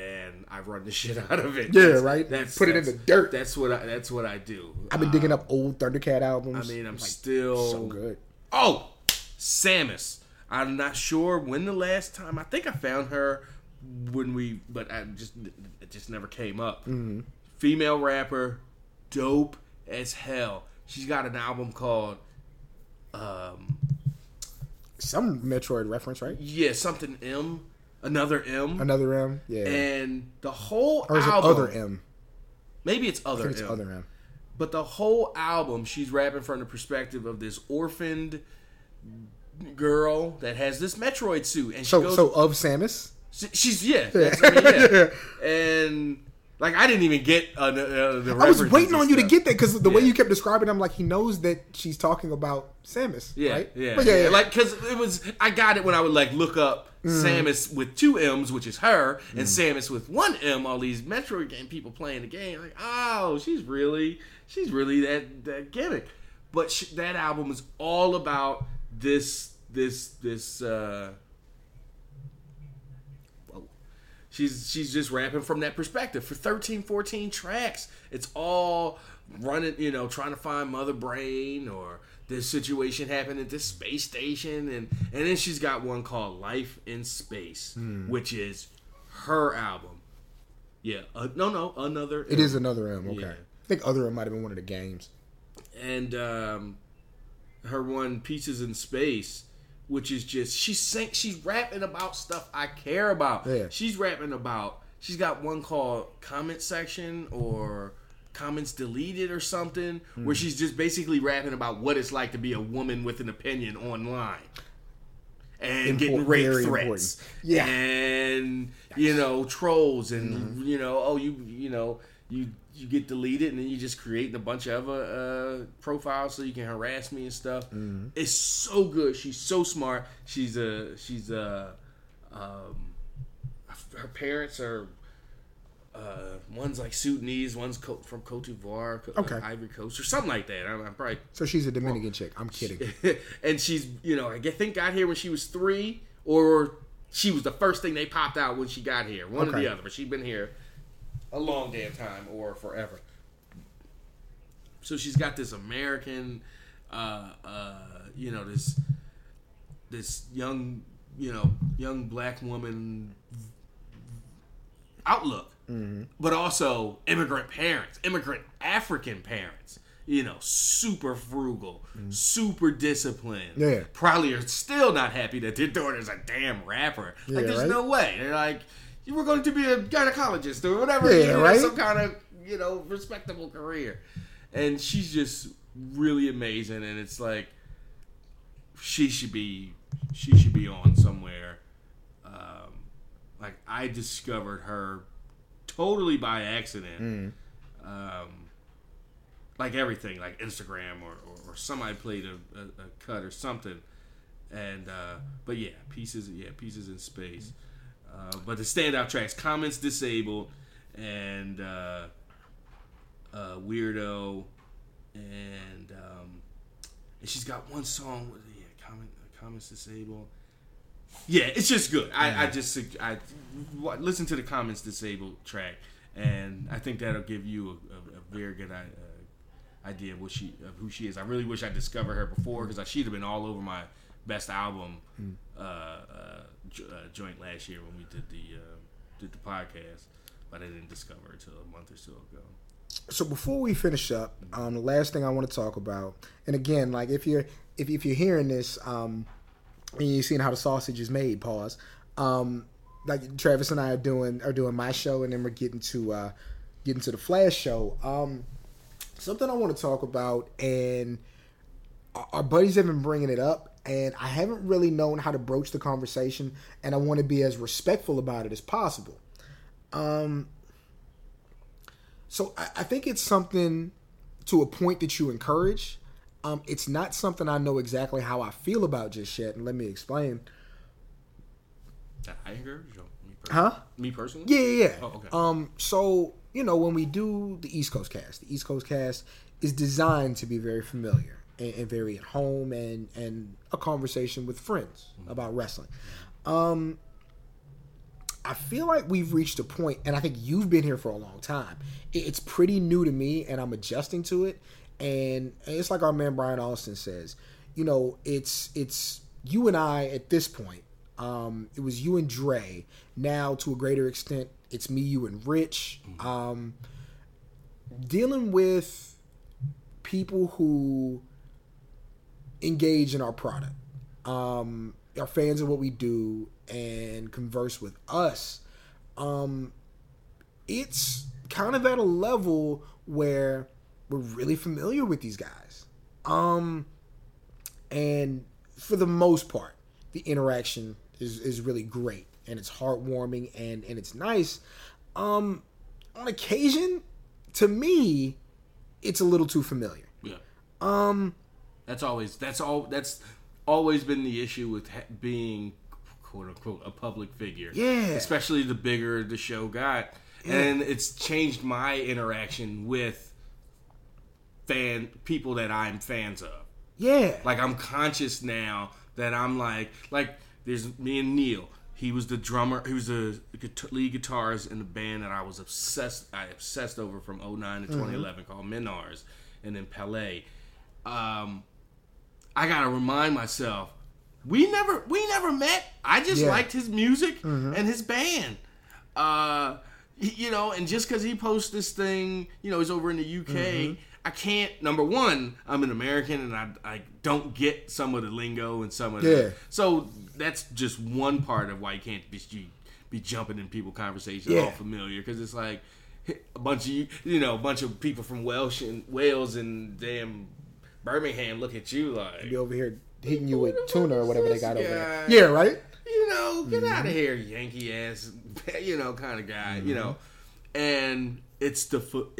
and I run the shit out of it. Yeah, right. Put it in the dirt. That's what I do. I've been digging up old Thundercat albums. I mean, I'm like, still so good. Oh, Samus. I'm not sure when the last time. I think I found her but it just never came up. Mm-hmm. Female rapper, dope as hell. She's got an album called some Metroid reference, right? Yeah, something M. Another M. Another M, yeah. And the whole album... Or is it Other M? Maybe it's Other M. I think it's Other M. But the whole album, she's rapping from the perspective of this orphaned girl that has this Metroid suit. And she goes, of Samus? She's, yeah. That's, I mean, yeah. Yeah. And... Like, I didn't even get the reference. I was waiting on you to get that because the way you kept describing it, I'm like, he knows that she's talking about Samus, right? Yeah. Like, because it was, I got it when I would, like, look up Samus with two M's, which is her, and Samus with one M, all these Metroid game people playing the game. Like, oh, she's really that gimmick. But that album is all about this, She's just rapping from that perspective for 13, 14 tracks. It's all running, trying to find Mother Brain or this situation happened at this space station. And then she's got one called Life in Space, which is her album. Yeah. Another M. It is Another M, okay. Yeah. I think Other M might have been one of the games. And her one, Pieces in Space, which is just, she's rapping about stuff I care about. Yeah. She's got one called Comment Section or Comments Deleted or something, where she's just basically rapping about what it's like to be a woman with an opinion online. And getting rape threats. Important. Yeah. And, trolls and, you get deleted and then you just create a bunch of profiles so you can harass me and stuff. Mm-hmm. It's so good. She's so smart. Her parents are one's like Sudanese, one's from Cote d'Ivoire, Ivory Coast or something like that. I'm probably so she's a Dominican chick. I'm kidding. And she's I think got here when she was 3, or she was the first thing they popped out when she got here. One or the other, but she's been here a long damn time or forever. So she's got this American, this young black woman outlook, but also immigrant African parents, super frugal, super disciplined. Yeah. Probably are still not happy that their daughter's a damn rapper. Yeah, like there's no way. They're like, you were going to be a gynecologist or whatever, some kind of, respectable career. And she's just really amazing, and it's like she should be on somewhere. Like I discovered her totally by accident. Like everything, like Instagram or somebody played a cut or something. And but yeah, Pieces in Space. But the standout tracks, Comments Disabled and Weirdo, and she's got one song with Comments Disabled. Yeah, it's just good. I listen to the Comments Disabled track, and I think that'll give you a very good idea of who she is. I really wish I discovered her before, because she'd have been all over my best album joint last year when we did the podcast, but I didn't discover it until a month or so ago. So before we finish up, the last thing I want to talk about, and again, like if you're hearing this, and you're seeing how the sausage is made, pause. Like Travis and I are doing my show, and then we're getting to the Flash show. Something I want to talk about, and our buddies have been bringing it up, and I haven't really known how to broach the conversation, and I want to be as respectful about it as possible. So I think it's something to a point that you encourage. It's not something I know exactly how I feel about just yet, and let me explain. That I encourage? Me personally? Yeah. Oh, okay. So, when we do the East Coast Cast is designed to be very familiar and very at home, and a conversation with friends about wrestling. I feel like we've reached a point, and I think you've been here for a long time. It's pretty new to me, and I'm adjusting to it. And it's like our man Brian Austin says, it's you and I at this point. It was you and Dre. Now, to a greater extent, it's me, you, and Rich. Dealing with people who engage in our product, are fans of what we do and converse with us, it's kind of at a level where we're really familiar with these guys. And for the most part, the interaction is really great, and it's heartwarming, and it's nice. On occasion, to me, it's a little too familiar. Yeah. That's always been the issue with being, quote unquote, a public figure. Yeah. Especially the bigger the show got. Yeah. And it's changed my interaction with people that I'm fans of. Yeah. Like, I'm conscious now that I'm like there's me and Neil. He was the drummer. He was the lead guitarist in the band that I was obsessed over from 2009 to 2011, called Menars, and then Palais. I gotta remind myself, we never met. I just liked his music and his band. And just because he posts this thing, he's over in the UK. I can't. Number one, I'm an American, and I don't get some of the lingo and some of the. So that's just one part of why you can't be jumping in people's conversations all familiar, because it's like a bunch of people from Wales and damn Birmingham look at you like you'll be over here hitting you with tuna or whatever they got over there. Yeah, right. Get out of here, Yankee ass. Kind of guy. And it's.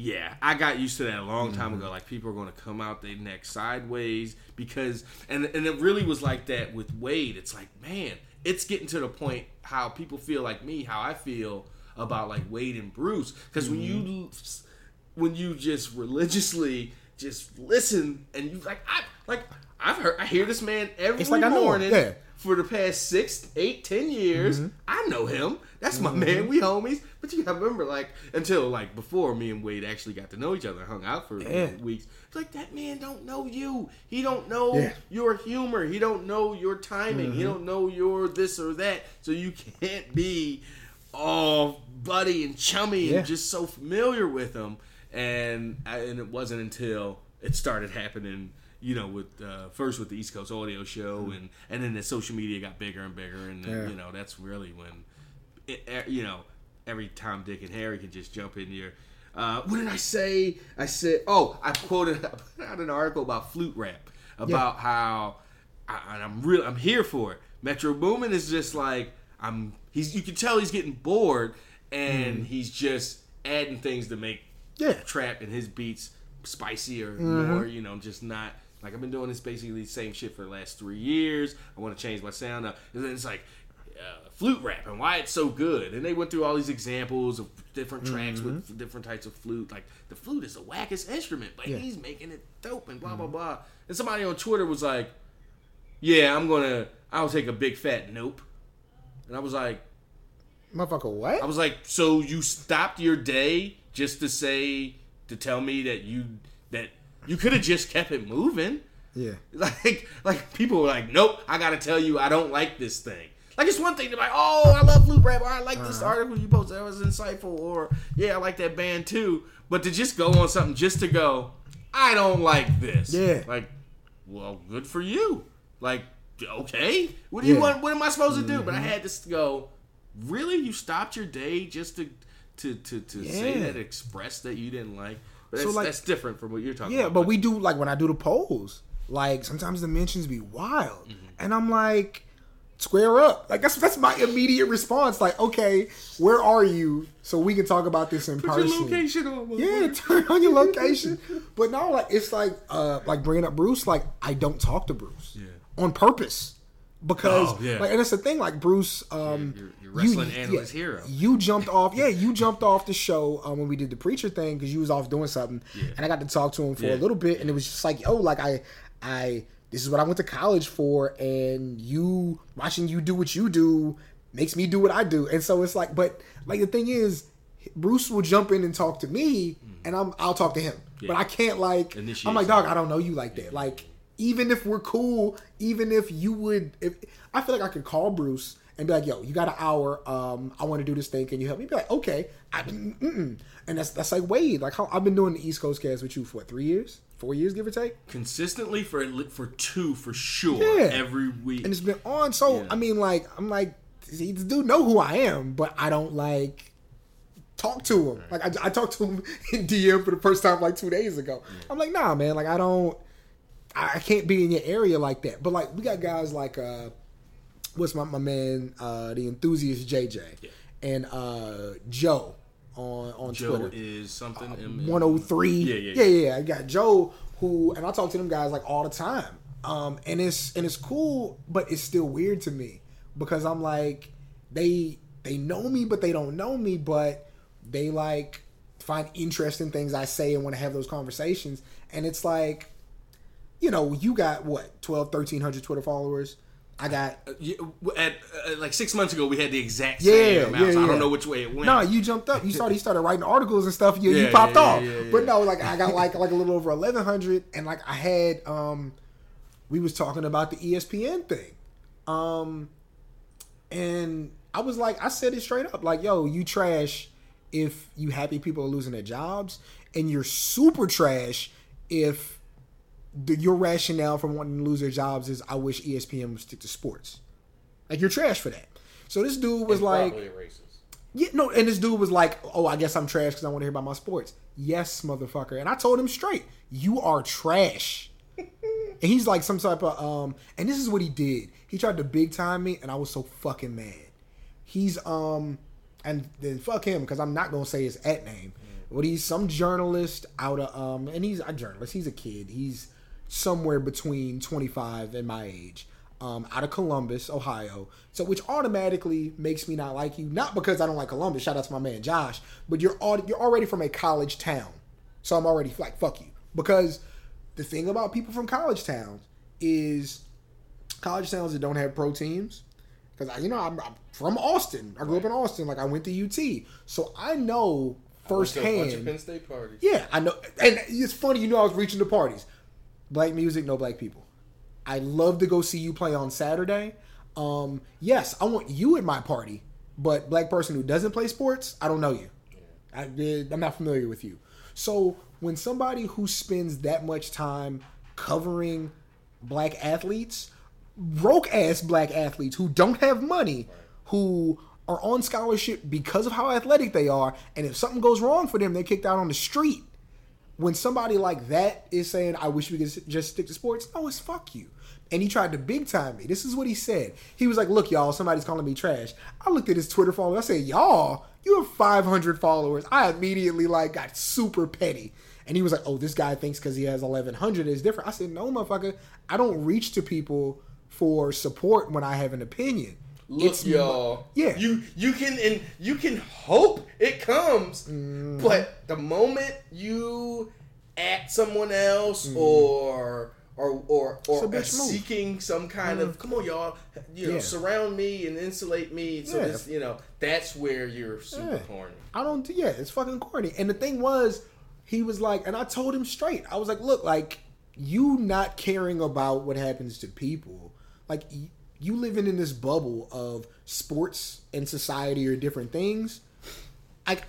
Yeah, I got used to that a long time ago. Like, people are going to come out their neck sideways because... And it really was like that with Wade. It's like, man, it's getting to the point how people feel like me, how I feel about, like, Wade and Bruce. Because when you just religiously just listen and you... I hear this man every morning for the past 6, 8, 10 years. I know him. That's my man. We homies. But you gotta remember, until before me and Wade actually got to know each other, hung out for weeks. It's like, that man don't know you. He don't know your humor. He don't know your timing. He don't know your this or that. So you can't be all buddy and chummy and just so familiar with him. And it wasn't until it started happening. First with the East Coast Audio Show, and then the social media got bigger and bigger, and then, that's really when, every Tom, Dick, and Harry can just jump in here. What did I say? I said, I put out an article about flute rap about how, I'm here for it. Metro Boomin is just like you can tell he's getting bored, and he's just adding things to make trap and his beats spicier, more, just not. Like, I've been doing this basically the same shit for the last 3 years. I want to change my sound up. And then it's like flute rap and why it's so good. And they went through all these examples of different tracks with different types of flute. Like, the flute is the wackest instrument, but he's making it dope and blah, blah, blah. And somebody on Twitter was like, I'll take a big fat nope. And I was like, motherfucker, what? I was like, so you stopped your day just to say, to tell me that you could have just kept it moving. Yeah. Like people were like, nope, I got to tell you, I don't like this thing. Like, it's one thing to be like, oh, I love flute rap, or I like this article you posted that was insightful, or yeah, I like that band too. But to just go on something just to go, I don't like this. Yeah. Like, well, good for you. Like, okay, what do you want? What am I supposed to do? But I had to go, really? You stopped your day just to say that, express that you didn't like. But that's, so that's different from what you're talking about. Yeah, but we do, like, when I do the polls, like, sometimes the mentions be wild. And I'm like, square up. Like, that's my immediate response. Like, okay, where are you so we can talk about this in person? Put your location on. Turn on your location. But no, like, it's like bringing up Bruce, like, I don't talk to Bruce on purpose. Because, and it's the thing, like, Bruce... you're wrestling analyst hero. You jumped off the show when we did the Preacher thing because you was off doing something. Yeah. And I got to talk to him for a little bit, and it was just like, this is what I went to college for, and you, watching you do what you do makes me do what I do. And so it's like, but, like, the thing is, Bruce will jump in and talk to me, and I'll talk to him. Yeah. But I can't, like... I'm like, dog, I don't know you like that. Like... Even if we're cool, even if you would, I feel like I could call Bruce and be like, yo, you got an hour. I want to do this thing. Can you help me? Be like, okay. And that's like Wade. Like, how I've been doing the East Coast Cast with you for what, 3 years? 4 years, give or take? Consistently for two, for sure. Yeah. Every week. And it's been on. So, yeah. I mean, like, I'm like, these dude know who I am, but I don't, like, talk to him. Right. Like, I talked to him in DM for the first time, like, 2 days ago. Yeah. I'm like, nah, man. Like, I can't be in your area like that. But, like, we got guys like, what's my man, the enthusiast JJ, yeah, and Joe on Joe Twitter. Is something 103. Yeah. I got Joe, who, and I talk to them guys like all the time. And it's cool, but it's still weird to me because I'm like, they know me, but they don't know me, but they like find interesting things I say and want to have those conversations. And it's like, you know, you got what, 1,300 Twitter followers. I got like 6 months ago. We had the exact same amount. Yeah. So I don't know which way it went. No, you jumped up. You started writing articles and stuff. You popped off. Yeah. But no, like I got like a little over 1,100, and like I had we was talking about the ESPN thing, and I was like, I said it straight up, like, yo, you trash if you happy people are losing their jobs, and you're super trash if your rationale for wanting to lose their jobs is I wish ESPN would stick to sports. Like, you're trash for that. So this dude was like, probably racist. Yeah, no, and this dude was like, oh, I guess I'm trash because I want to hear about my sports. Yes, motherfucker. And I told him straight, you are trash. And he's like some type of, and this is what he did. He tried to big time me, and I was so fucking mad. He's, and then fuck him because I'm not going to say his at name. Mm. But he's some journalist out of, and he's a journalist. He's a kid. He's somewhere between 25 and my age, out of Columbus, Ohio. So, which automatically makes me not like you. Not because I don't like Columbus. Shout out to my man Josh. But you're already from a college town, so I'm already like fuck you. Because the thing about people from college towns is college towns that don't have pro teams. Because I'm from Austin. I grew up in Austin. Like I went to UT, so I know firsthand. I went to a bunch of Penn State parties. Yeah, I know. And it's funny, I was reaching the parties. Black music, no black people. I love to go see you play on Saturday. Yes, I want you at my party, but black person who doesn't play sports, I don't know you. Yeah. I'm not familiar with you. So when somebody who spends that much time covering black athletes, broke-ass black athletes who don't have money, who are on scholarship because of how athletic they are, and if something goes wrong for them, they're kicked out on the street. When somebody like that is saying, I wish we could just stick to sports, no, it's fuck you. And he tried to big time me. This is what he said. He was like, look, y'all, somebody's calling me trash. I looked at his Twitter followers. I said, y'all, you have 500 followers. I immediately like got super petty. And he was like, oh, this guy thinks because he has 1,100 is different. I said, no, motherfucker. I don't reach to people for support when I have an opinion. Look, it's y'all. Yeah. You can hope it comes, but the moment you at someone else or seeking some kind of come on y'all, surround me and insulate me. So this, that's where you're super corny. It's fucking corny. And the thing was, he was like, and I told him straight. I was like, look, like you not caring about what happens to people, like. You living in this bubble of sports and society are different things. I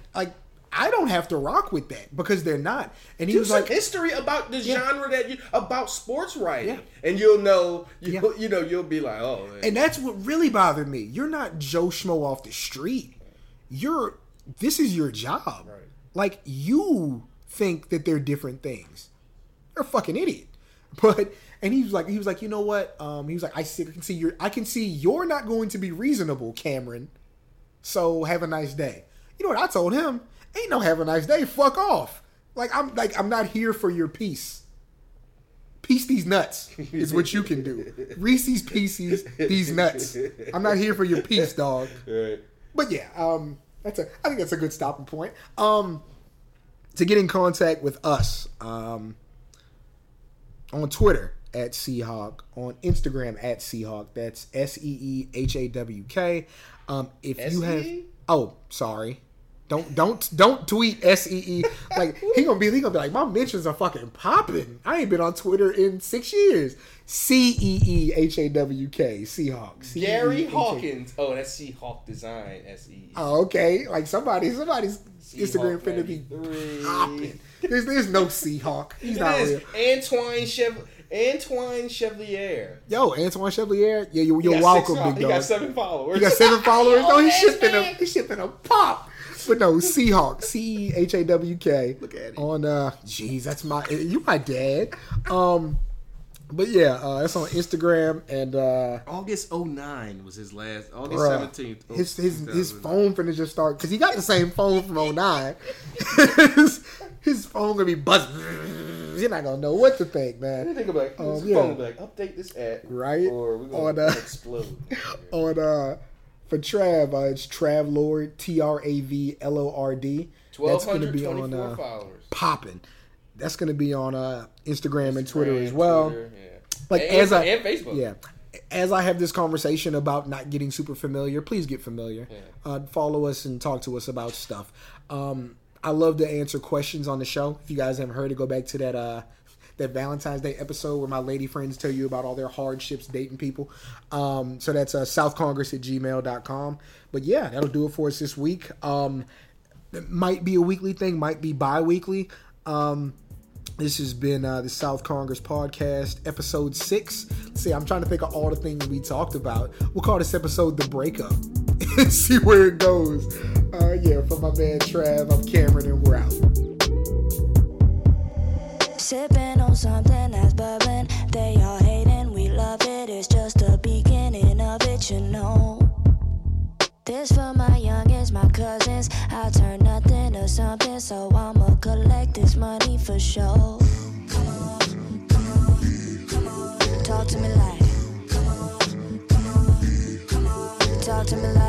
don't have to rock with that because they're not. And he was like, history about the genre about sports writing, and you'll know. You'll be like, oh. Man. And that's what really bothered me. You're not Joe Schmo off the street. This is your job. Right. Like you think that they're different things. You're a fucking idiot. But. And he was like, you know what? He was like, I can see you're not going to be reasonable, Cameron. So have a nice day. You know what I told him? Ain't no have a nice day. Fuck off. Like I'm not here for your peace. Piece these nuts is what you can do. Reese's Pieces, these nuts. I'm not here for your peace, dog. Right. But yeah, I think that's a good stopping point. To get in contact with us, on Twitter. At Seahawk, on Instagram at Seahawk. That's S-E-E-H-A-W-K. If you have... Oh, sorry. Don't tweet SEE. Like, he gonna be like, my mentions are fucking popping. I ain't been on Twitter in 6 years. CEEHAWK. Seahawks. Gary Hawkins. Oh, that's Seahawk Design. SEE. Oh, okay. Like somebody's Instagram finna be popping. There's no Seahawk. He's not real. Antoine Chevalier. Yo, Antoine Chevalier. Yeah, you're welcome, big dog. He got 7 followers. No, he's shipping a pop. But no, Seahawk, CEHAWK. Look at it. On, geez, that's my dad. But yeah, that's on Instagram and August 09 was his last. August 17th. His phone finna just start because he got the same phone from 09. His phone gonna be buzzing. You're not gonna know what to think, man. Think about his phone. Be like, update this app, right? Or we're gonna explode. On for Trav, it's Travlord, TRAVLORD. 1,224 followers. Popping. That's gonna be on Instagram and Twitter as well. Twitter, yeah. Like and Facebook. Yeah. As I have this conversation about not getting super familiar, please get familiar. Yeah. Follow us and talk to us about stuff. I love to answer questions on the show. If you guys haven't heard it, go back to that Valentine's Day episode where my lady friends tell you about all their hardships dating people. So that's southcongress@gmail.com. But yeah, that'll do it for us this week. It might be a weekly thing, might be bi-weekly. This has been the South Congress Podcast, episode 6. Let's see, I'm trying to think of all the things we talked about. We'll call this episode The Breakup and see where it goes. Yeah, for my man Trav, I'm Cameron, and we're out. Sipping on something that's bubbling. They all hating, we love it. It's just the beginning of it, you know. This for my youngins, my cousins. I turn nothing to something, so I'ma collect this money for sure. Come on, come on, come on. Talk to me like. Come on, come on, come on. Talk to me like.